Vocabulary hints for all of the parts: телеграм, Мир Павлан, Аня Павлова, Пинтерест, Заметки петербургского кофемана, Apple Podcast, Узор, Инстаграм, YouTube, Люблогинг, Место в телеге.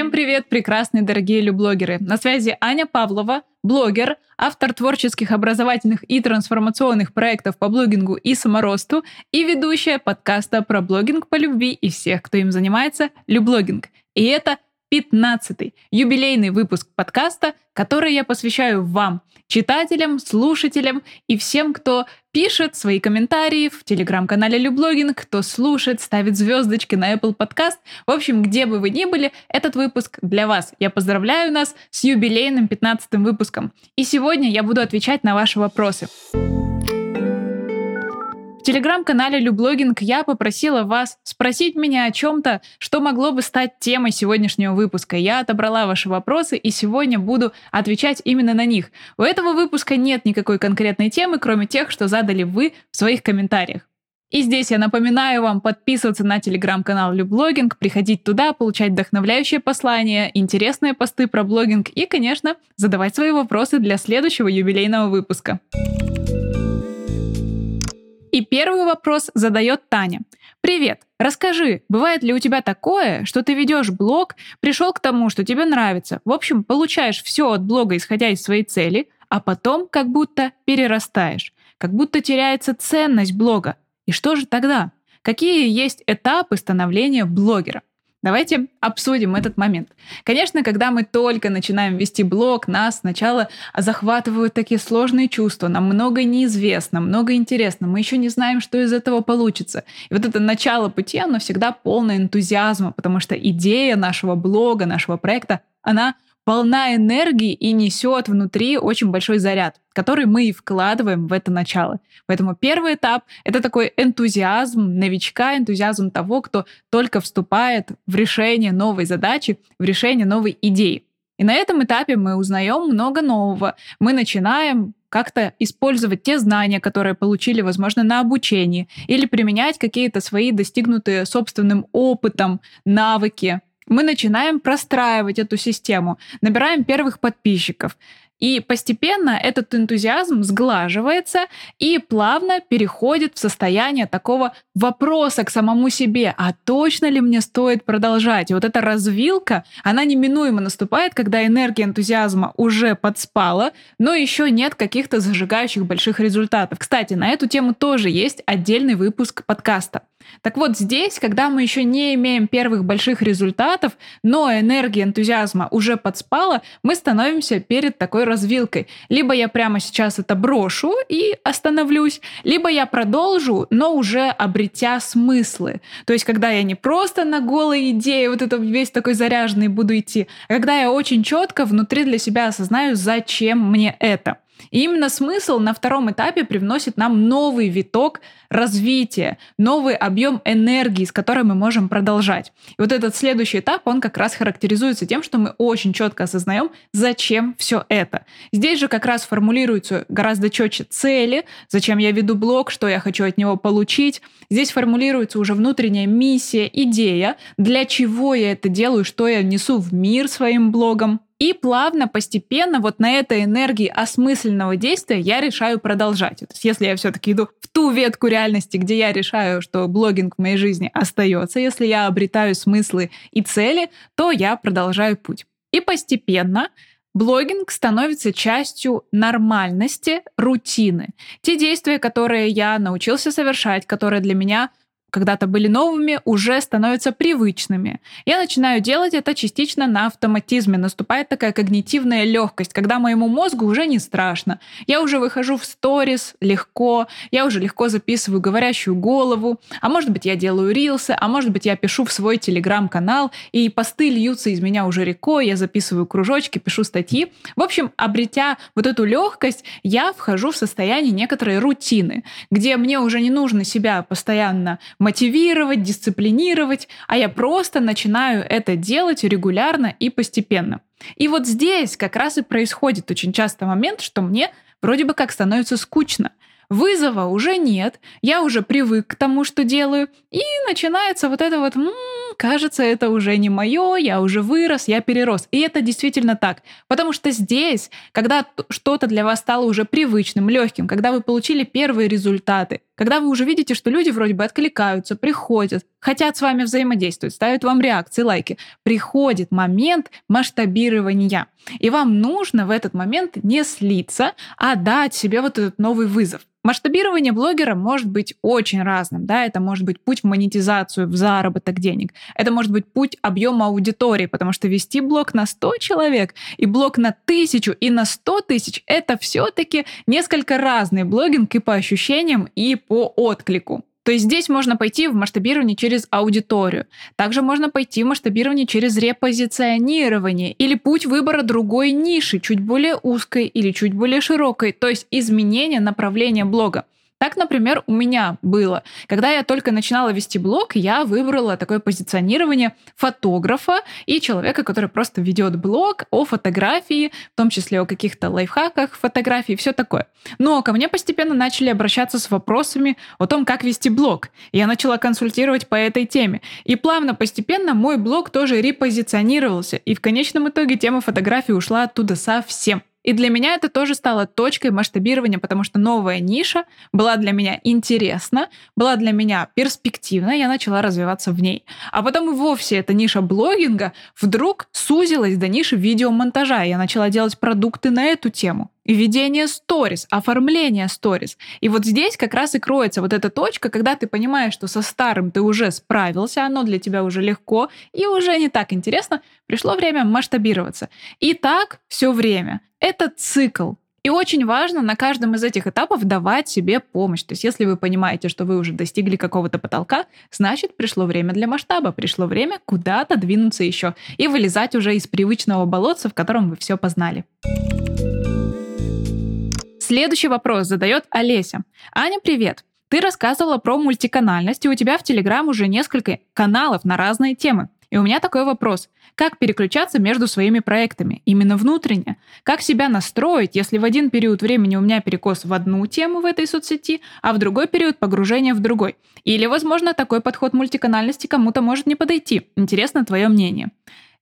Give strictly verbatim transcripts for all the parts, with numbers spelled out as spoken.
Всем привет, прекрасные дорогие люблогеры! На связи Аня Павлова, блогер, автор творческих, образовательных и трансформационных проектов по блогингу и саморосту и ведущая подкаста про блогинг по любви и всех, кто им занимается, Люблогинг. И это пятнадцатый юбилейный выпуск подкаста, который я посвящаю вам, читателям, слушателям и всем, кто пишет свои комментарии в телеграм-канале Люблогинг, кто слушает, ставит звездочки на Apple Podcast. В общем, где бы вы ни были, этот выпуск для вас. Я поздравляю нас с юбилейным пятнадцатым выпуском. И сегодня я буду отвечать на ваши вопросы. В телеграм-канале Люблогинг я попросила вас спросить меня о чем-то, что могло бы стать темой сегодняшнего выпуска. Я отобрала ваши вопросы и сегодня буду отвечать именно на них. У этого выпуска нет никакой конкретной темы, кроме тех, что задали вы в своих комментариях. И здесь я напоминаю вам подписываться на телеграм-канал Люблогинг, приходить туда, получать вдохновляющие послания, интересные посты про блогинг и, конечно, задавать свои вопросы для следующего юбилейного выпуска. И первый вопрос задает Таня. Привет, расскажи, бывает ли у тебя такое, что ты ведешь блог, пришел к тому, что тебе нравится, в общем, получаешь все от блога, исходя из своей цели, а потом как будто перерастаешь, как будто теряется ценность блога. И что же тогда? Какие есть этапы становления блогера? Давайте обсудим этот момент. Конечно, когда мы только начинаем вести блог, нас сначала захватывают такие сложные чувства, нам много неизвестно, много интересно, мы еще не знаем, что из этого получится. И вот это начало пути, оно всегда полно энтузиазма, потому что идея нашего блога, нашего проекта, она полна энергии и несет внутри очень большой заряд, который мы и вкладываем в это начало. Поэтому первый этап — это такой энтузиазм новичка, энтузиазм того, кто только вступает в решение новой задачи, в решение новой идеи. И на этом этапе мы узнаем много нового. Мы начинаем как-то использовать те знания, которые получили, возможно, на обучении, или применять какие-то свои достигнутые собственным опытом навыки. Мы начинаем простраивать эту систему, набираем первых подписчиков. И постепенно этот энтузиазм сглаживается и плавно переходит в состояние такого вопроса к самому себе. А точно ли мне стоит продолжать? И вот эта развилка, она неминуемо наступает, когда энергия энтузиазма уже подспала, но еще нет каких-то зажигающих больших результатов. Кстати, на эту тему тоже есть отдельный выпуск подкаста. Так вот здесь, когда мы еще не имеем первых больших результатов, но энергия энтузиазма уже подспала, мы становимся перед такой развилкой. Либо я прямо сейчас это брошу и остановлюсь, либо я продолжу, но уже обретя смыслы. То есть, когда я не просто на голой идее, вот это весь такой заряженный буду идти, а когда я очень четко внутри для себя осознаю, зачем мне это. И именно смысл на втором этапе привносит нам новый виток развития, новый объем энергии, с которой мы можем продолжать. И вот этот следующий этап, он как раз характеризуется тем, что мы очень четко осознаем, зачем все это. Здесь же как раз формулируются гораздо четче цели, зачем я веду блог, что я хочу от него получить. Здесь формулируется уже внутренняя миссия, идея, для чего я это делаю, что я несу в мир своим блогом. И плавно, постепенно, вот на этой энергии осмысленного действия я решаю продолжать. То есть если я все-таки иду в ту ветку реальности, где я решаю, что блогинг в моей жизни остается, если я обретаю смыслы и цели, то я продолжаю путь. И постепенно блогинг становится частью нормальности, рутины. Те действия, которые я научился совершать, которые для меня когда-то были новыми, уже становятся привычными. Я начинаю делать это частично на автоматизме. Наступает такая когнитивная легкость, когда моему мозгу уже не страшно. Я уже выхожу в сторис легко, я уже легко записываю говорящую голову, а может быть я делаю рилсы, а может быть я пишу в свой телеграм-канал, и посты льются из меня уже рекой, я записываю кружочки, пишу статьи. В общем, обретя вот эту легкость, я вхожу в состояние некоторой рутины, где мне уже не нужно себя постоянно мотивировать, дисциплинировать, а я просто начинаю это делать регулярно и постепенно. И вот здесь как раз и происходит очень часто момент, что мне вроде бы как становится скучно. Вызова уже нет, я уже привык к тому, что делаю, и начинается вот это вот, м-м, кажется, это уже не мое, я уже вырос, я перерос. И это действительно так. Потому что здесь, когда что-то для вас стало уже привычным, легким, когда вы получили первые результаты, когда вы уже видите, что люди вроде бы откликаются, приходят, хотят с вами взаимодействовать, ставят вам реакции, лайки, приходит момент масштабирования. И вам нужно в этот момент не слиться, а дать себе вот этот новый вызов. Масштабирование блогера может быть очень разным, да, это может быть путь в монетизацию, в заработок денег, это может быть путь объема аудитории, потому что вести блог на сто человек и блог на тысячу и на сто тысяч — это все-таки несколько разный блогинг и по ощущениям, и по отклику. То есть здесь можно пойти в масштабирование через аудиторию. Также можно пойти в масштабирование через репозиционирование или путь выбора другой ниши, чуть более узкой или чуть более широкой, то есть изменение направления блога. Так, например, у меня было. Когда я только начинала вести блог, я выбрала такое позиционирование фотографа и человека, который просто ведет блог о фотографии, в том числе о каких-то лайфхаках, фотографии, все такое. Но ко мне постепенно начали обращаться с вопросами о том, как вести блог. Я начала консультировать по этой теме. И плавно, постепенно мой блог тоже репозиционировался. И в конечном итоге тема фотографии ушла оттуда совсем. И для меня это тоже стало точкой масштабирования, потому что новая ниша была для меня интересна, была для меня перспективна, я начала развиваться в ней. А потом и вовсе эта ниша блогинга вдруг сузилась до ниши видеомонтажа. Я начала делать продукты на эту тему. Ведение сторис, оформление сторис. И вот здесь как раз и кроется вот эта точка, когда ты понимаешь, что со старым ты уже справился, оно для тебя уже легко и уже не так интересно, пришло время масштабироваться. И так все время. Это цикл. И очень важно на каждом из этих этапов давать себе помощь. То есть если вы понимаете, что вы уже достигли какого-то потолка, значит, пришло время для масштаба, пришло время куда-то двинуться еще и вылезать уже из привычного болотца, в котором вы все познали. Следующий вопрос задает Олеся. Аня, привет. Ты рассказывала про мультиканальность, и у тебя в Телеграм уже несколько каналов на разные темы. И у меня такой вопрос. Как переключаться между своими проектами? Именно внутренне. Как себя настроить, если в один период времени у меня перекос в одну тему в этой соцсети, а в другой период погружение в другой? Или, возможно, такой подход мультиканальности кому-то может не подойти. Интересно твое мнение.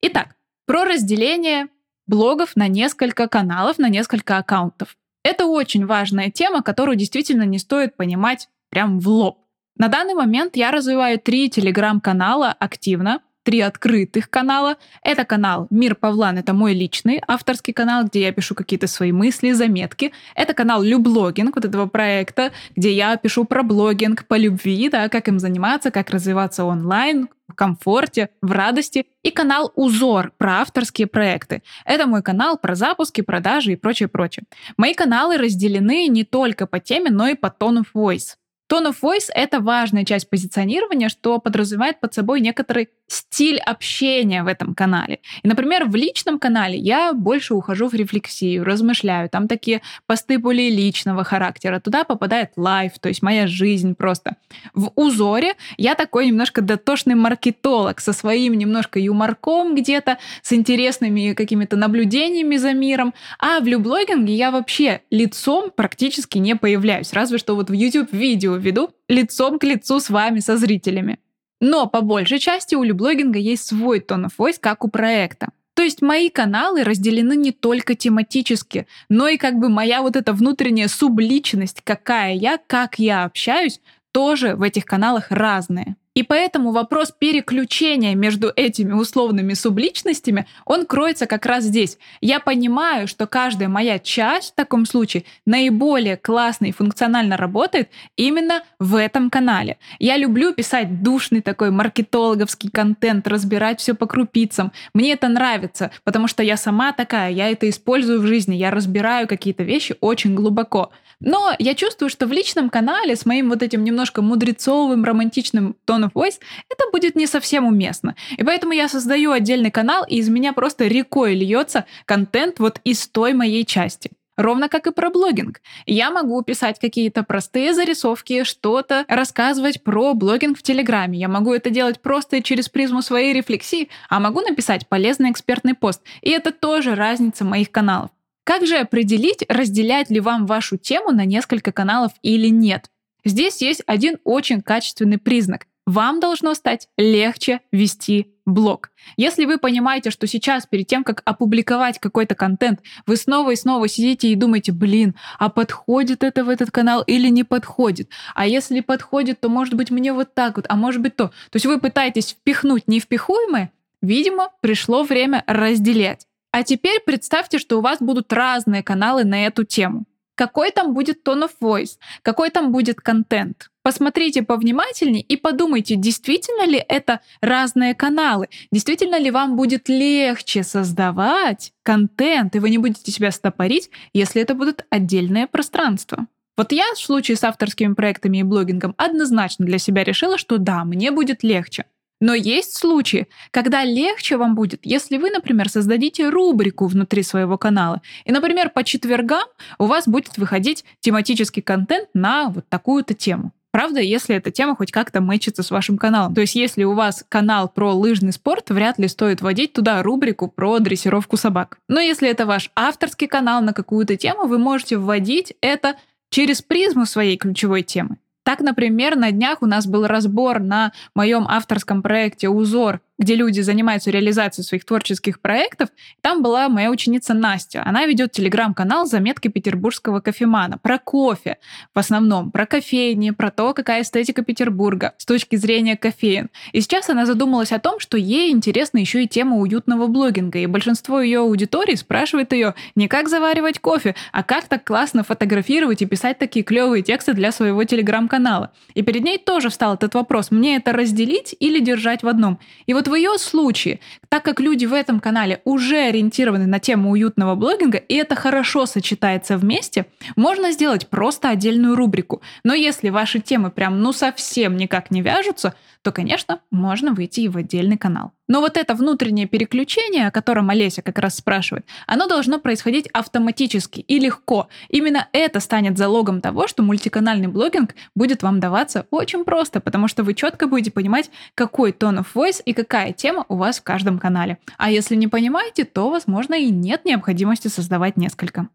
Итак, про разделение блогов на несколько каналов, на несколько аккаунтов. Это очень важная тема, которую действительно не стоит понимать прям в лоб. На данный момент я развиваю три телеграм-канала активно, три открытых канала. Это канал «Мир Павлан», это мой личный авторский канал, где я пишу какие-то свои мысли, заметки. Это канал «Люблогинг» вот этого проекта, где я пишу про блогинг по любви, да, как им заниматься, как развиваться онлайн, в комфорте, в радости. И канал «Узор» про авторские проекты. Это мой канал про запуски, продажи и прочее-прочее. Мои каналы разделены не только по теме, но и по tone of voice. Tone of voice — это важная часть позиционирования, что подразумевает под собой некоторый стиль общения в этом канале. И, например, в личном канале я больше ухожу в рефлексию, размышляю. Там такие посты более личного характера. Туда попадает лайф, то есть моя жизнь просто. В «Узоре» я такой немножко дотошный маркетолог со своим немножко юморком где-то, с интересными какими-то наблюдениями за миром. А в «Люблогинге» я вообще лицом практически не появляюсь, разве что вот в YouTube-видео веду лицом к лицу с вами, со зрителями. Но по большей части у Люблогинга есть свой tone of voice, как у проекта. То есть мои каналы разделены не только тематически, но и как бы моя вот эта внутренняя субличность, какая я, как я общаюсь, тоже в этих каналах разные. И поэтому вопрос переключения между этими условными субличностями, он кроется как раз здесь. Я понимаю, что каждая моя часть в таком случае наиболее классно и функционально работает именно в этом канале. Я люблю писать душный такой маркетологовский контент, разбирать все по крупицам. Мне это нравится, потому что я сама такая, я это использую в жизни, я разбираю какие-то вещи очень глубоко. Но я чувствую, что в личном канале с моим вот этим немножко мудрецовым, романтичным тоном voice, это будет не совсем уместно. И поэтому я создаю отдельный канал, и из меня просто рекой льется контент вот из той моей части. Ровно как и про блогинг. Я могу писать какие-то простые зарисовки, что-то рассказывать про блогинг в Телеграме. Я могу это делать просто через призму своей рефлексии, а могу написать полезный экспертный пост. И это тоже разница моих каналов. Как же определить, разделять ли вам вашу тему на несколько каналов или нет? Здесь есть один очень качественный признак. вам должно стать легче вести блог. Если вы понимаете, что сейчас перед тем, как опубликовать какой-то контент, вы снова и снова сидите и думаете, блин, а подходит это в этот канал или не подходит? А если подходит, то может быть мне вот так вот, а может быть то. То есть вы пытаетесь впихнуть невпихуемое, видимо, пришло время разделять. А теперь представьте, что у вас будут разные каналы на эту тему. Какой там будет tone of voice, какой там будет контент. Посмотрите повнимательнее и подумайте, действительно ли это разные каналы, действительно ли вам будет легче создавать контент, и вы не будете себя стопорить, если это будут отдельные пространства. Вот я в случае с авторскими проектами и блогингом однозначно для себя решила, что да, мне будет легче. Но есть случаи, когда легче вам будет, если вы, например, создадите рубрику внутри своего канала. И, например, по четвергам у вас будет выходить тематический контент на вот такую-то тему. Правда, если эта тема хоть как-то мэчится с вашим каналом. То есть, если у вас канал про лыжный спорт, вряд ли стоит вводить туда рубрику про дрессировку собак. Но если это ваш авторский канал на какую-то тему, вы можете вводить это через призму своей ключевой темы. Так, например, на днях у нас был разбор на моем авторском проекте «Узор», где люди занимаются реализацией своих творческих проектов. Там была моя ученица Настя. Она ведет телеграм-канал «Заметки петербургского кофемана» про кофе в основном, про кофейни, про то, какая эстетика Петербурга с точки зрения кофеен. И сейчас она задумалась о том, что ей интересна еще и тема уютного блогинга, и большинство ее аудитории спрашивает ее не как заваривать кофе, а как так классно фотографировать и писать такие клевые тексты для своего телеграм-канала. И перед ней тоже встал этот вопрос: мне это разделить или держать в одном? И вот в ее случае, так как люди в этом канале уже ориентированы на тему уютного блогинга, и это хорошо сочетается вместе, можно сделать просто отдельную рубрику. Но если ваши темы прям ну совсем никак не вяжутся, то, конечно, можно выйти и в отдельный канал. Но вот это внутреннее переключение, о котором Олеся как раз спрашивает, оно должно происходить автоматически и легко. Именно это станет залогом того, что мультиканальный блогинг будет вам даваться очень просто, потому что вы четко будете понимать, какой tone of voice и какая тема у вас в каждом канале. А если не понимаете, то, возможно, и нет необходимости создавать несколько.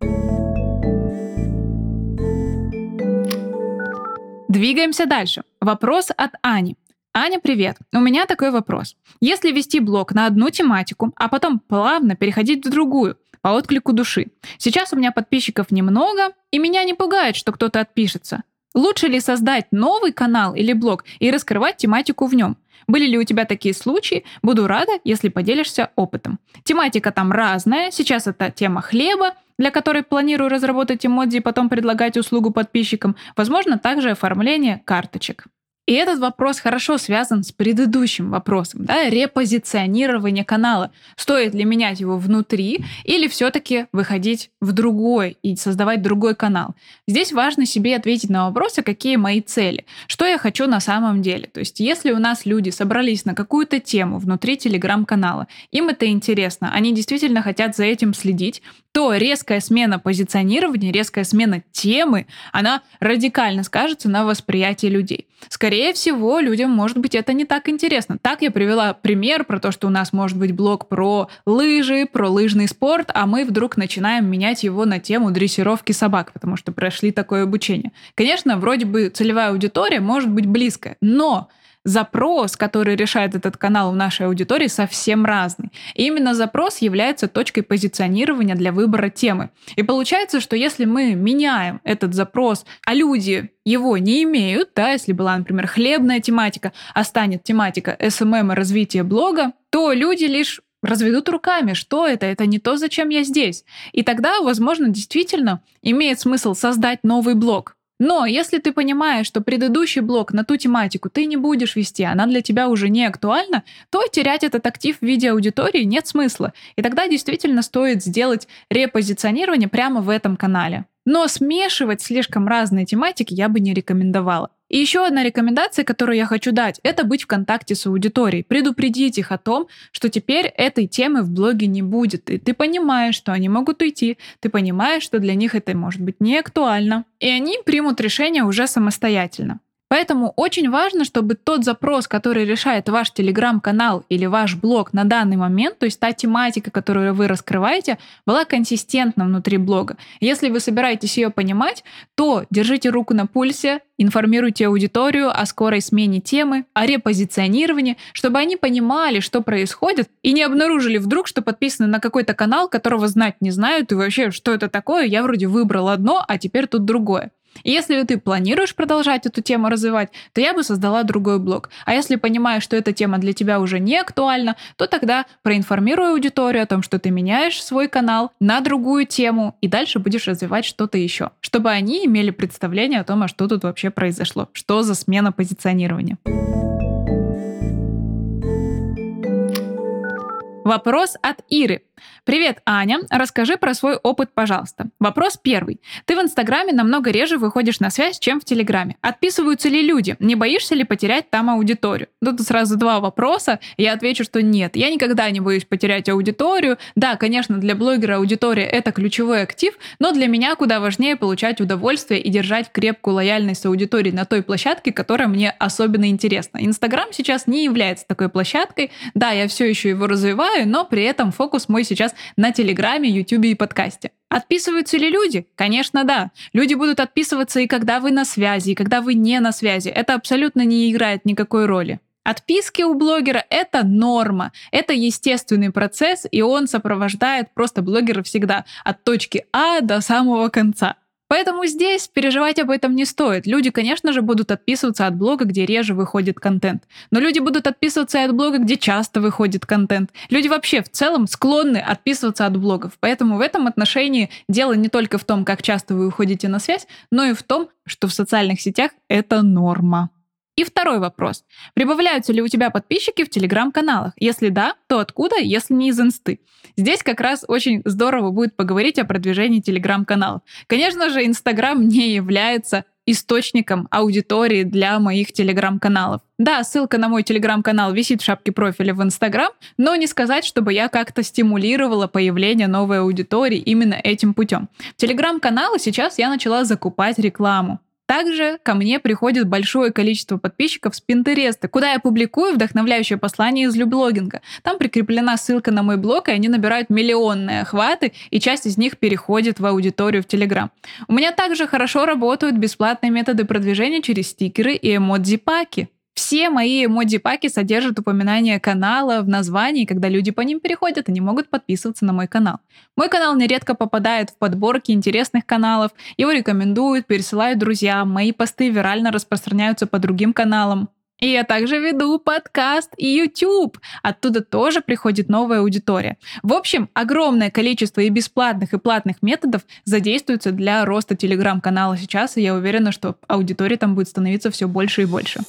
Двигаемся дальше. Вопрос от Ани. Аня, привет. У меня такой вопрос. Если вести блог на одну тематику, а потом плавно переходить в другую, по отклику души. Сейчас у меня подписчиков немного, и меня не пугает, что кто-то отпишется. Лучше ли создать новый канал или блог и раскрывать тематику в нем? Были ли у тебя такие случаи? Буду рада, если поделишься опытом. Тематика там разная. Сейчас это тема хлеба, для которой планирую разработать эмодзи и потом предлагать услугу подписчикам. Возможно, также оформление карточек. И этот вопрос хорошо связан с предыдущим вопросом, да, репозиционирование канала. Стоит ли менять его внутри или все-таки выходить в другой и создавать другой канал? Здесь важно себе ответить на вопрос, а какие мои цели, что я хочу на самом деле. То есть если у нас люди собрались на какую-то тему внутри телеграм-канала, им это интересно, они действительно хотят за этим следить, то резкая смена позиционирования, резкая смена темы, она радикально скажется на восприятии людей. Скорее всего, людям, может быть, это не так интересно. Так я привела пример про то, что у нас может быть блог про лыжи, про лыжный спорт, а мы вдруг начинаем менять его на тему дрессировки собак, потому что прошли такое обучение. Конечно, вроде бы целевая аудитория может быть близкая, но запрос, который решает этот канал у нашей аудитории, совсем разный. И именно запрос является точкой позиционирования для выбора темы. И получается, что если мы меняем этот запрос, а люди его не имеют, да, если была, например, хлебная тематика, а станет тематика эс эм эм и развития блога, то люди лишь разведут руками, что это, это не то, зачем я здесь. И тогда, возможно, действительно имеет смысл создать новый блог. Но если ты понимаешь, что предыдущий блог на ту тематику ты не будешь вести, она для тебя уже не актуальна, то терять этот актив в виде аудитории нет смысла. И тогда действительно стоит сделать репозиционирование прямо в этом канале. Но смешивать слишком разные тематики я бы не рекомендовала. И еще одна рекомендация, которую я хочу дать, это быть в контакте с аудиторией. Предупредить их о том, что теперь этой темы в блоге не будет. И ты понимаешь, что они могут уйти, ты понимаешь, что для них это может быть не актуально. И они примут решение уже самостоятельно. Поэтому очень важно, чтобы тот запрос, который решает ваш телеграм-канал или ваш блог на данный момент, то есть та тематика, которую вы раскрываете, была консистентна внутри блога. Если вы собираетесь ее понимать, то держите руку на пульсе, информируйте аудиторию о скорой смене темы, о репозиционировании, чтобы они понимали, что происходит, и не обнаружили вдруг, что подписаны на какой-то канал, которого знать не знают, и вообще, что это такое, я вроде выбрал одно, а теперь тут другое. И если ты планируешь продолжать эту тему развивать, то я бы создала другой блог. А если понимаешь, что эта тема для тебя уже не актуальна, то тогда проинформируй аудиторию о том, что ты меняешь свой канал на другую тему и дальше будешь развивать что-то еще, чтобы они имели представление о том, а что тут вообще произошло, что за смена позиционирования. Вопрос от Иры. Привет, Аня. Расскажи про свой опыт, пожалуйста. Вопрос первый. Ты в Инстаграме намного реже выходишь на связь, чем в Телеграме. Отписываются ли люди? Не боишься ли потерять там аудиторию? Тут сразу два вопроса. Я отвечу, что нет. Я никогда не боюсь потерять аудиторию. Да, конечно, для блогера аудитория — это ключевой актив, но для меня куда важнее получать удовольствие и держать крепкую лояльность аудитории на той площадке, которая мне особенно интересна. Инстаграм сейчас не является такой площадкой. Да, я все еще его развиваю, но при этом фокус мой сейчас на Телеграме, Ютубе и подкасте. Отписываются ли люди? Конечно, да. Люди будут отписываться и когда вы на связи, и когда вы не на связи. Это абсолютно не играет никакой роли. Отписки у блогера — это норма, это естественный процесс, и он сопровождает просто блогера всегда от точки А до самого конца. Поэтому здесь переживать об этом не стоит. Люди, конечно же, будут отписываться от блога, где реже выходит контент. Но люди будут отписываться и от блога, где часто выходит контент. Люди вообще в целом склонны отписываться от блогов. Поэтому в этом отношении дело не только в том, как часто вы уходите на связь, но и в том, что в социальных сетях это норма. И второй вопрос. Прибавляются ли у тебя подписчики в телеграм-каналах? Если да, то откуда, если не из инсты? Здесь как раз очень здорово будет поговорить о продвижении телеграм-каналов. Конечно же, Инстаграм не является источником аудитории для моих телеграм-каналов. Да, ссылка на мой телеграм-канал висит в шапке профиля в Инстаграм, но не сказать, чтобы я как-то стимулировала появление новой аудитории именно этим путем. В телеграм-каналы сейчас я начала закупать рекламу. Также ко мне приходит большое количество подписчиков с Пинтереста, куда я публикую вдохновляющее послание из Люблогинга. Там прикреплена ссылка на мой блог, и они набирают миллионные охваты, и часть из них переходит в аудиторию в Телеграм. У меня также хорошо работают бесплатные методы продвижения через стикеры и эмодзи-паки. Все мои эмодзи-паки содержат упоминание канала в названии, когда люди по ним переходят, они могут подписываться на мой канал. Мой канал нередко попадает в подборки интересных каналов, его рекомендуют, пересылают друзьям, мои посты вирально распространяются по другим каналам. И я также веду подкаст и YouTube. Оттуда тоже приходит новая аудитория. В общем, огромное количество и бесплатных, и платных методов задействуется для роста телеграм-канала сейчас, и я уверена, что аудитория там будет становиться все больше и больше.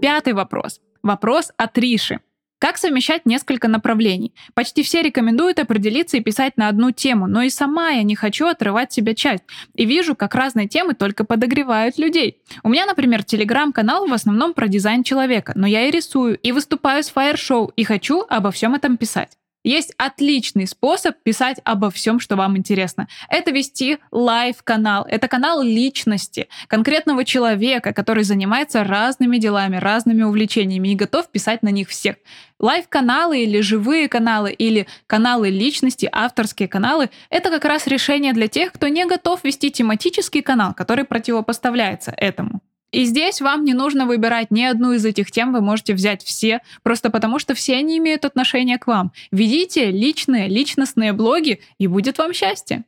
Пятый вопрос. Вопрос от Риши. Как совмещать несколько направлений? Почти все рекомендуют определиться и писать на одну тему, но и сама я не хочу отрывать себе часть. И вижу, как разные темы только подогревают людей. У меня, например, телеграм-канал в основном про дизайн человека, но я и рисую, и выступаю с фаер-шоу, и хочу обо всем этом писать. Есть отличный способ писать обо всем, что вам интересно. Это вести лайв-канал. Это канал личности, конкретного человека, который занимается разными делами, разными увлечениями и готов писать на них всех. Лайв-каналы или живые каналы, или каналы личности, авторские каналы — это как раз решение для тех, кто не готов вести тематический канал, который противопоставляется этому. И здесь вам не нужно выбирать ни одну из этих тем, вы можете взять все, просто потому что все они имеют отношение к вам. Ведите личные, личностные блоги, и будет вам счастье.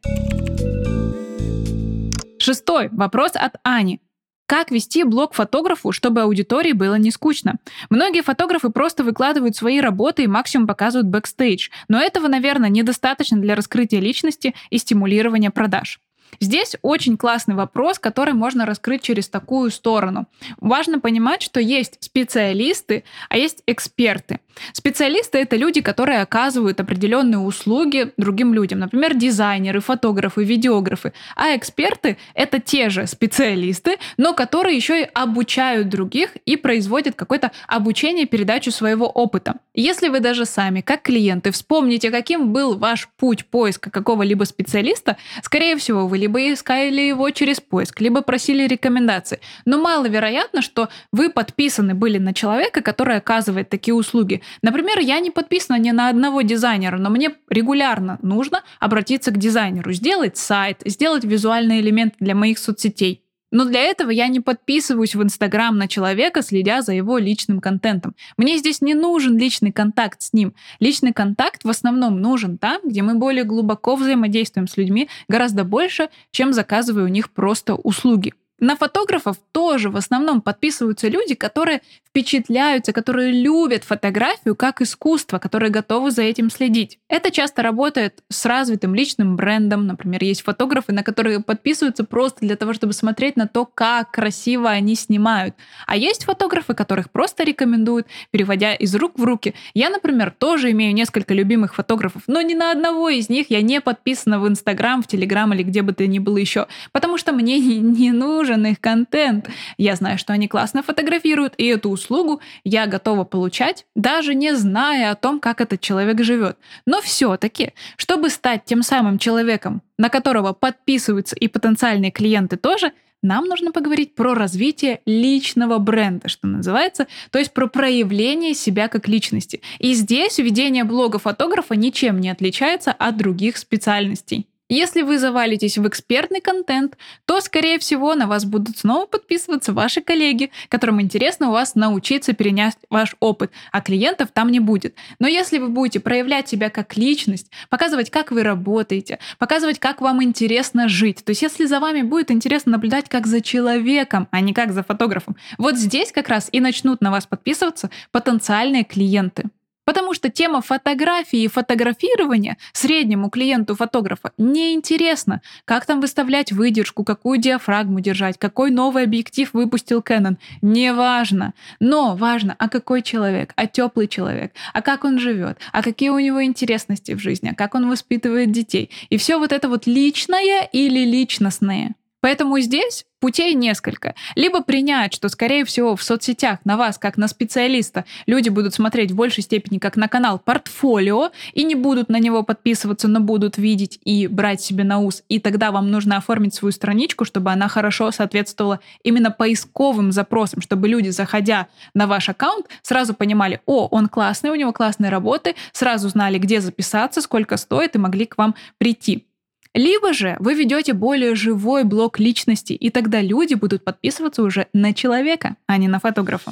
Шестой вопрос от Ани. Как вести блог фотографу, чтобы аудитории было не скучно? Многие фотографы просто выкладывают свои работы и максимум показывают бэкстейдж, но этого, наверное, недостаточно для раскрытия личности и стимулирования продаж. Здесь очень классный вопрос, который можно раскрыть через такую сторону. Важно понимать, что есть специалисты, а есть эксперты. Специалисты — это люди, которые оказывают определенные услуги другим людям. Например, дизайнеры, фотографы, видеографы. А эксперты — это те же специалисты, но которые еще и обучают других и производят какое-то обучение, передачу своего опыта. Если вы даже сами, как клиенты, вспомните, каким был ваш путь поиска какого-либо специалиста, скорее всего, вы либо искали его через поиск, либо просили рекомендации. Но маловероятно, что вы подписаны были на человека, который оказывает такие услуги. Например, я не подписана ни на одного дизайнера, но мне регулярно нужно обратиться к дизайнеру, сделать сайт, сделать визуальный элемент для моих соцсетей. Но для этого я не подписываюсь в Инстаграм на человека, следя за его личным контентом. Мне здесь не нужен личный контакт с ним. Личный контакт в основном нужен там, где мы более глубоко взаимодействуем с людьми гораздо больше, чем заказывая у них просто услуги. На фотографов тоже в основном подписываются люди, которые впечатляются, которые любят фотографию как искусство, которые готовы за этим следить. Это часто работает с развитым личным брендом. Например, есть фотографы, на которые подписываются просто для того, чтобы смотреть на то, как красиво они снимают. А есть фотографы, которых просто рекомендуют, переводя из рук в руки. Я, например, тоже имею несколько любимых фотографов, но ни на одного из них я не подписана в Инстаграм, в Телеграм или где бы то ни было еще, потому что мне не нужен их контент. Я знаю, что они классно фотографируют, и эту услугу я готова получать, даже не зная о том, как этот человек живет. Но все-таки, чтобы стать тем самым человеком, на которого подписываются и потенциальные клиенты тоже, нам нужно поговорить про развитие личного бренда, что называется, то есть про проявление себя как личности. И здесь ведение блога фотографа ничем не отличается от других специальностей. Если вы завалитесь в экспертный контент, то, скорее всего, на вас будут снова подписываться ваши коллеги, которым интересно у вас научиться перенять ваш опыт, а клиентов там не будет. Но если вы будете проявлять себя как личность, показывать, как вы работаете, показывать, как вам интересно жить, то есть если за вами будет интересно наблюдать как за человеком, а не как за фотографом, вот здесь как раз и начнут на вас подписываться потенциальные клиенты. Потому что тема фотографии и фотографирования среднему клиенту фотографа неинтересна. Как там выставлять выдержку, какую диафрагму держать, какой новый объектив выпустил Canon. Неважно. Но важно, а какой человек, а теплый человек, а как он живет, а какие у него интересности в жизни, а как он воспитывает детей. И все вот это вот личное или личностное. Поэтому здесь путей несколько. Либо принять, что, скорее всего, в соцсетях на вас, как на специалиста, люди будут смотреть в большей степени как на канал портфолио и не будут на него подписываться, но будут видеть и брать себе на ус. И тогда вам нужно оформить свою страничку, чтобы она хорошо соответствовала именно поисковым запросам, чтобы люди, заходя на ваш аккаунт, сразу понимали, о, он классный, у него классные работы, сразу знали, где записаться, сколько стоит и могли к вам прийти. Либо же вы ведете более живой блог личности, и тогда люди будут подписываться уже на человека, а не на фотографа.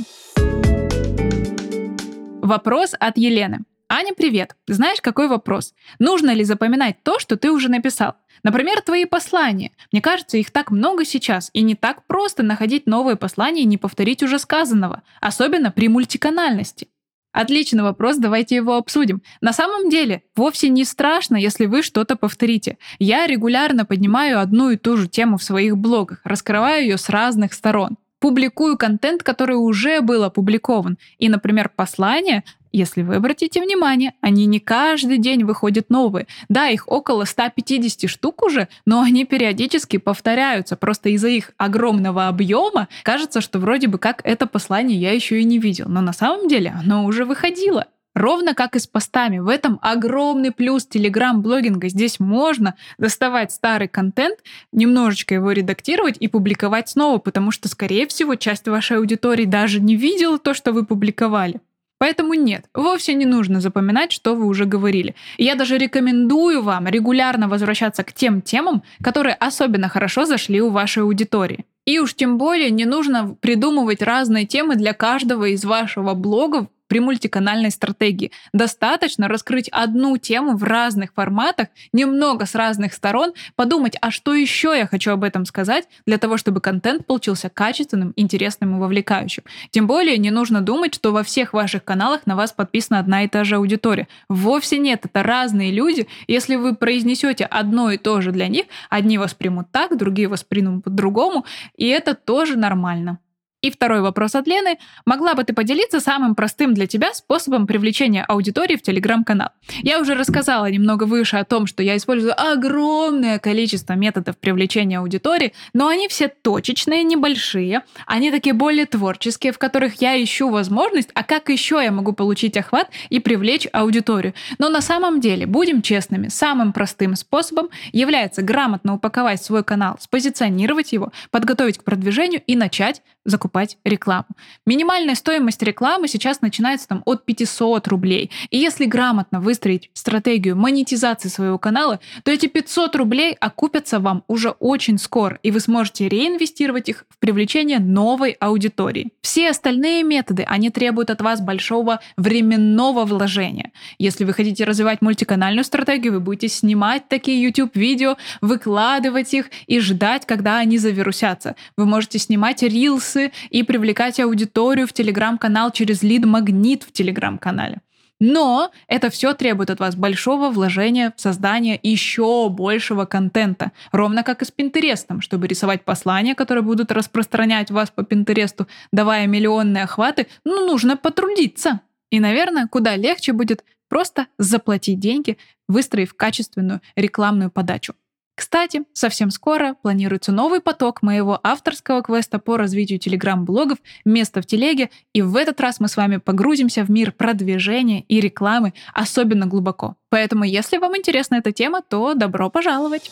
Вопрос от Елены. Аня, привет. Знаешь, какой вопрос? Нужно ли запоминать то, что ты уже написал? Например, твои послания. Мне кажется, их так много сейчас, и не так просто находить новые послания и не повторить уже сказанного, особенно при мультиканальности. Отличный вопрос, давайте его обсудим. На самом деле, вовсе не страшно, если вы что-то повторите. Я регулярно поднимаю одну и ту же тему в своих блогах, раскрываю ее с разных сторон. Публикую контент, который уже был опубликован. И, например, послания, если вы обратите внимание, они не каждый день выходят новые. Да, их около сто пятьдесят штук уже, но они периодически повторяются. Просто из-за их огромного объема кажется, что вроде бы как это послание я еще и не видел. Но на самом деле оно уже выходило. Ровно как и с постами. В этом огромный плюс телеграм-блогинга. Здесь можно доставать старый контент, немножечко его редактировать и публиковать снова, потому что, скорее всего, часть вашей аудитории даже не видела то, что вы публиковали. Поэтому нет, вовсе не нужно запоминать, что вы уже говорили. И я даже рекомендую вам регулярно возвращаться к тем темам, которые особенно хорошо зашли у вашей аудитории. И уж тем более не нужно придумывать разные темы для каждого из вашего блога, при мультиканальной стратегии. Достаточно раскрыть одну тему в разных форматах, немного с разных сторон, подумать, а что еще я хочу об этом сказать, для того, чтобы контент получился качественным, интересным и вовлекающим. Тем более не нужно думать, что во всех ваших каналах на вас подписана одна и та же аудитория. Вовсе нет, это разные люди. Если вы произнесете одно и то же для них, одни вас примут так, другие вас примут по-другому, и это тоже нормально. И второй вопрос от Лены. Могла бы ты поделиться самым простым для тебя способом привлечения аудитории в телеграм-канал? Я уже рассказала немного выше о том, что я использую огромное количество методов привлечения аудитории, но они все точечные, небольшие, они такие более творческие, в которых я ищу возможность, а как еще я могу получить охват и привлечь аудиторию. Но на самом деле, будем честными, самым простым способом является грамотно упаковать свой канал, спозиционировать его, подготовить к продвижению и начать закупать рекламу. Минимальная стоимость рекламы сейчас начинается там, от пятьсот рублей. И если грамотно выстроить стратегию монетизации своего канала, то эти пятьсот рублей окупятся вам уже очень скоро, и вы сможете реинвестировать их в привлечение новой аудитории. Все остальные методы, они требуют от вас большого временного вложения. Если вы хотите развивать мультиканальную стратегию, вы будете снимать такие YouTube-видео, выкладывать их и ждать, когда они завирусятся. Вы можете снимать рилсы, и привлекать аудиторию в телеграм-канал через лид-магнит в телеграм-канале. Но это все требует от вас большого вложения в создание еще большего контента. Ровно как и с Пинтерестом, чтобы рисовать послания, которые будут распространять вас по Пинтересту, давая миллионные охваты, ну, нужно потрудиться. И, наверное, куда легче будет просто заплатить деньги, выстроив качественную рекламную подачу. Кстати, совсем скоро планируется новый поток моего авторского квеста по развитию телеграм-блогов «Место в телеге», и в этот раз мы с вами погрузимся в мир продвижения и рекламы особенно глубоко. Поэтому, если вам интересна эта тема, то добро пожаловать!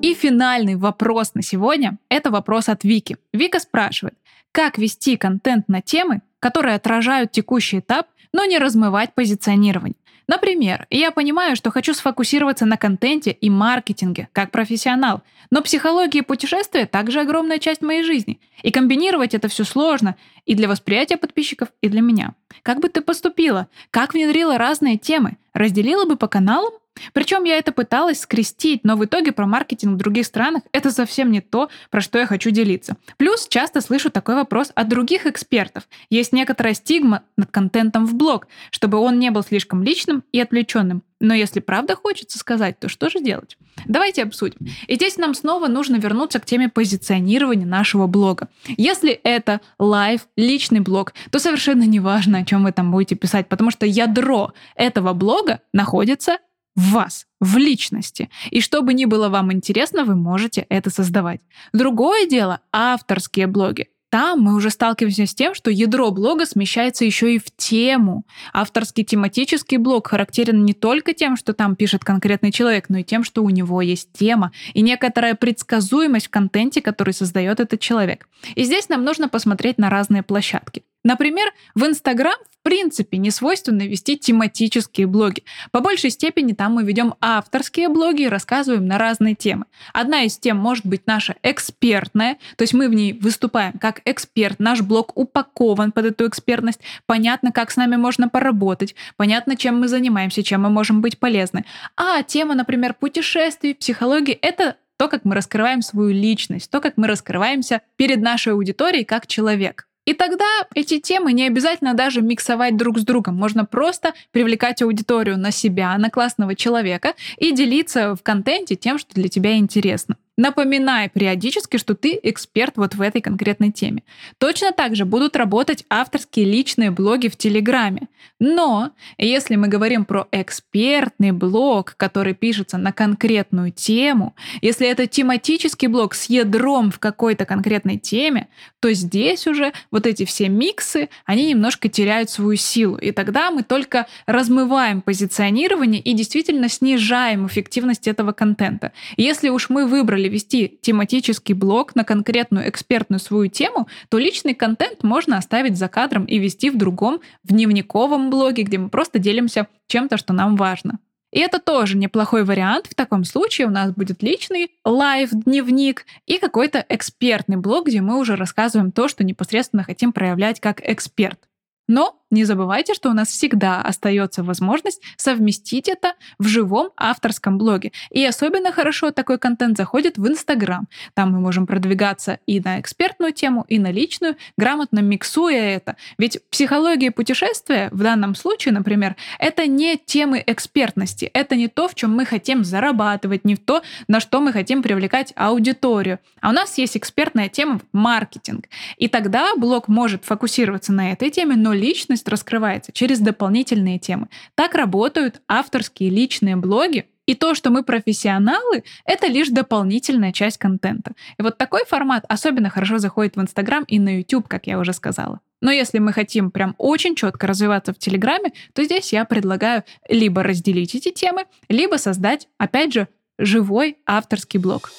И финальный вопрос на сегодня – это вопрос от Вики. Вика спрашивает, как вести контент на темы, которые отражают текущий этап, но не размывать позиционирование? Например, я понимаю, что хочу сфокусироваться на контенте и маркетинге, как профессионал, но психология и путешествия также огромная часть моей жизни, и комбинировать это все сложно и для восприятия подписчиков, и для меня. Как бы ты поступила? Как внедрила разные темы? Разделила бы по каналам? Причем я это пыталась скрестить, но в итоге про маркетинг в других странах это совсем не то, про что я хочу делиться. Плюс часто слышу такой вопрос от других экспертов. Есть некоторая стигма над контентом в блог, чтобы он не был слишком личным и отвлеченным. Но если правда хочется сказать, то что же делать? Давайте обсудим. И здесь нам снова нужно вернуться к теме позиционирования нашего блога. Если это лайв, личный блог, то совершенно не важно, о чем вы там будете писать, потому что ядро этого блога находится в вас, в личности. И что бы ни было вам интересно, вы можете это создавать. Другое дело — авторские блоги. Там мы уже сталкиваемся с тем, что ядро блога смещается еще и в тему. Авторский тематический блог характерен не только тем, что там пишет конкретный человек, но и тем, что у него есть тема и некоторая предсказуемость в контенте, который создает этот человек. И здесь нам нужно посмотреть на разные площадки. Например, в Инстаграм в принципе не свойственно вести тематические блоги. По большей степени там мы ведем авторские блоги и рассказываем на разные темы. Одна из тем может быть наша экспертная, то есть мы в ней выступаем как эксперт, наш блог упакован под эту экспертность, понятно, как с нами можно поработать, понятно, чем мы занимаемся, чем мы можем быть полезны. А тема, например, путешествий, психологии — это то, как мы раскрываем свою личность, то, как мы раскрываемся перед нашей аудиторией как человек. И тогда эти темы не обязательно даже миксовать друг с другом. Можно просто привлекать аудиторию на себя, на классного человека и делиться в контенте тем, что для тебя интересно. Напоминай периодически, что ты эксперт вот в этой конкретной теме. Точно так же будут работать авторские личные блоги в Телеграме. Но если мы говорим про экспертный блог, который пишется на конкретную тему, если это тематический блог с ядром в какой-то конкретной теме, то здесь уже вот эти все миксы, они немножко теряют свою силу. И тогда мы только размываем позиционирование и действительно снижаем эффективность этого контента. Если уж мы выбрали вести тематический блог на конкретную экспертную свою тему, то личный контент можно оставить за кадром и вести в другом, в дневниковом блоге, где мы просто делимся чем-то, что нам важно. И это тоже неплохой вариант. В таком случае у нас будет личный лайв-дневник и какой-то экспертный блог, где мы уже рассказываем то, что непосредственно хотим проявлять как эксперт. Но не забывайте, что у нас всегда остается возможность совместить это в живом авторском блоге. И особенно хорошо такой контент заходит в Инстаграм. Там мы можем продвигаться и на экспертную тему, и на личную, грамотно миксуя это. Ведь психология путешествия в данном случае, например, это не темы экспертности, это не то, в чем мы хотим зарабатывать, не то, на что мы хотим привлекать аудиторию. А у нас есть экспертная тема маркетинг. И тогда блог может фокусироваться на этой теме, но личность раскрывается через дополнительные темы. Так работают авторские личные блоги. И то, что мы профессионалы, это лишь дополнительная часть контента. И вот такой формат особенно хорошо заходит в Инстаграм и на YouTube, как я уже сказала. Но если мы хотим прям очень четко развиваться в Телеграме, то здесь я предлагаю либо разделить эти темы, либо создать, опять же, живой авторский блог.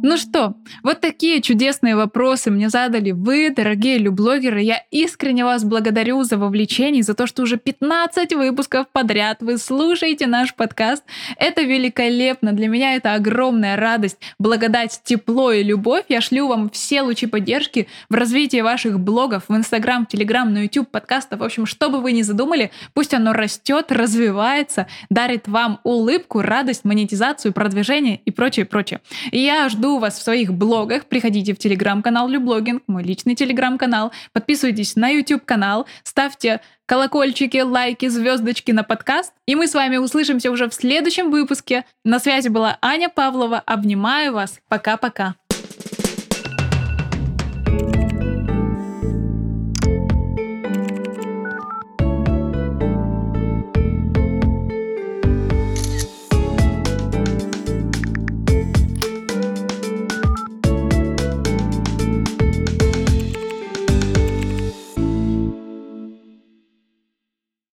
Ну что, вот такие чудесные вопросы мне задали вы, дорогие люблогеры. Я искренне вас благодарю за вовлечение, за то, что уже пятнадцать выпусков подряд вы слушаете наш подкаст. Это великолепно. Для меня это огромная радость, благодать, тепло и любовь. Я шлю вам все лучи поддержки в развитии ваших блогов, в Инстаграм, Телеграм, на YouTube, подкастов. В общем, что бы вы ни задумали, пусть оно растет, развивается, дарит вам улыбку, радость, монетизацию, продвижение и прочее, прочее. И я жду вас в своих блогах. Приходите в телеграм-канал Люблогинг, мой личный телеграм-канал. Подписывайтесь на YouTube-канал, ставьте колокольчики, лайки, звездочки на подкаст. И мы с вами услышимся уже в следующем выпуске. На связи была Аня Павлова. Обнимаю вас. Пока-пока.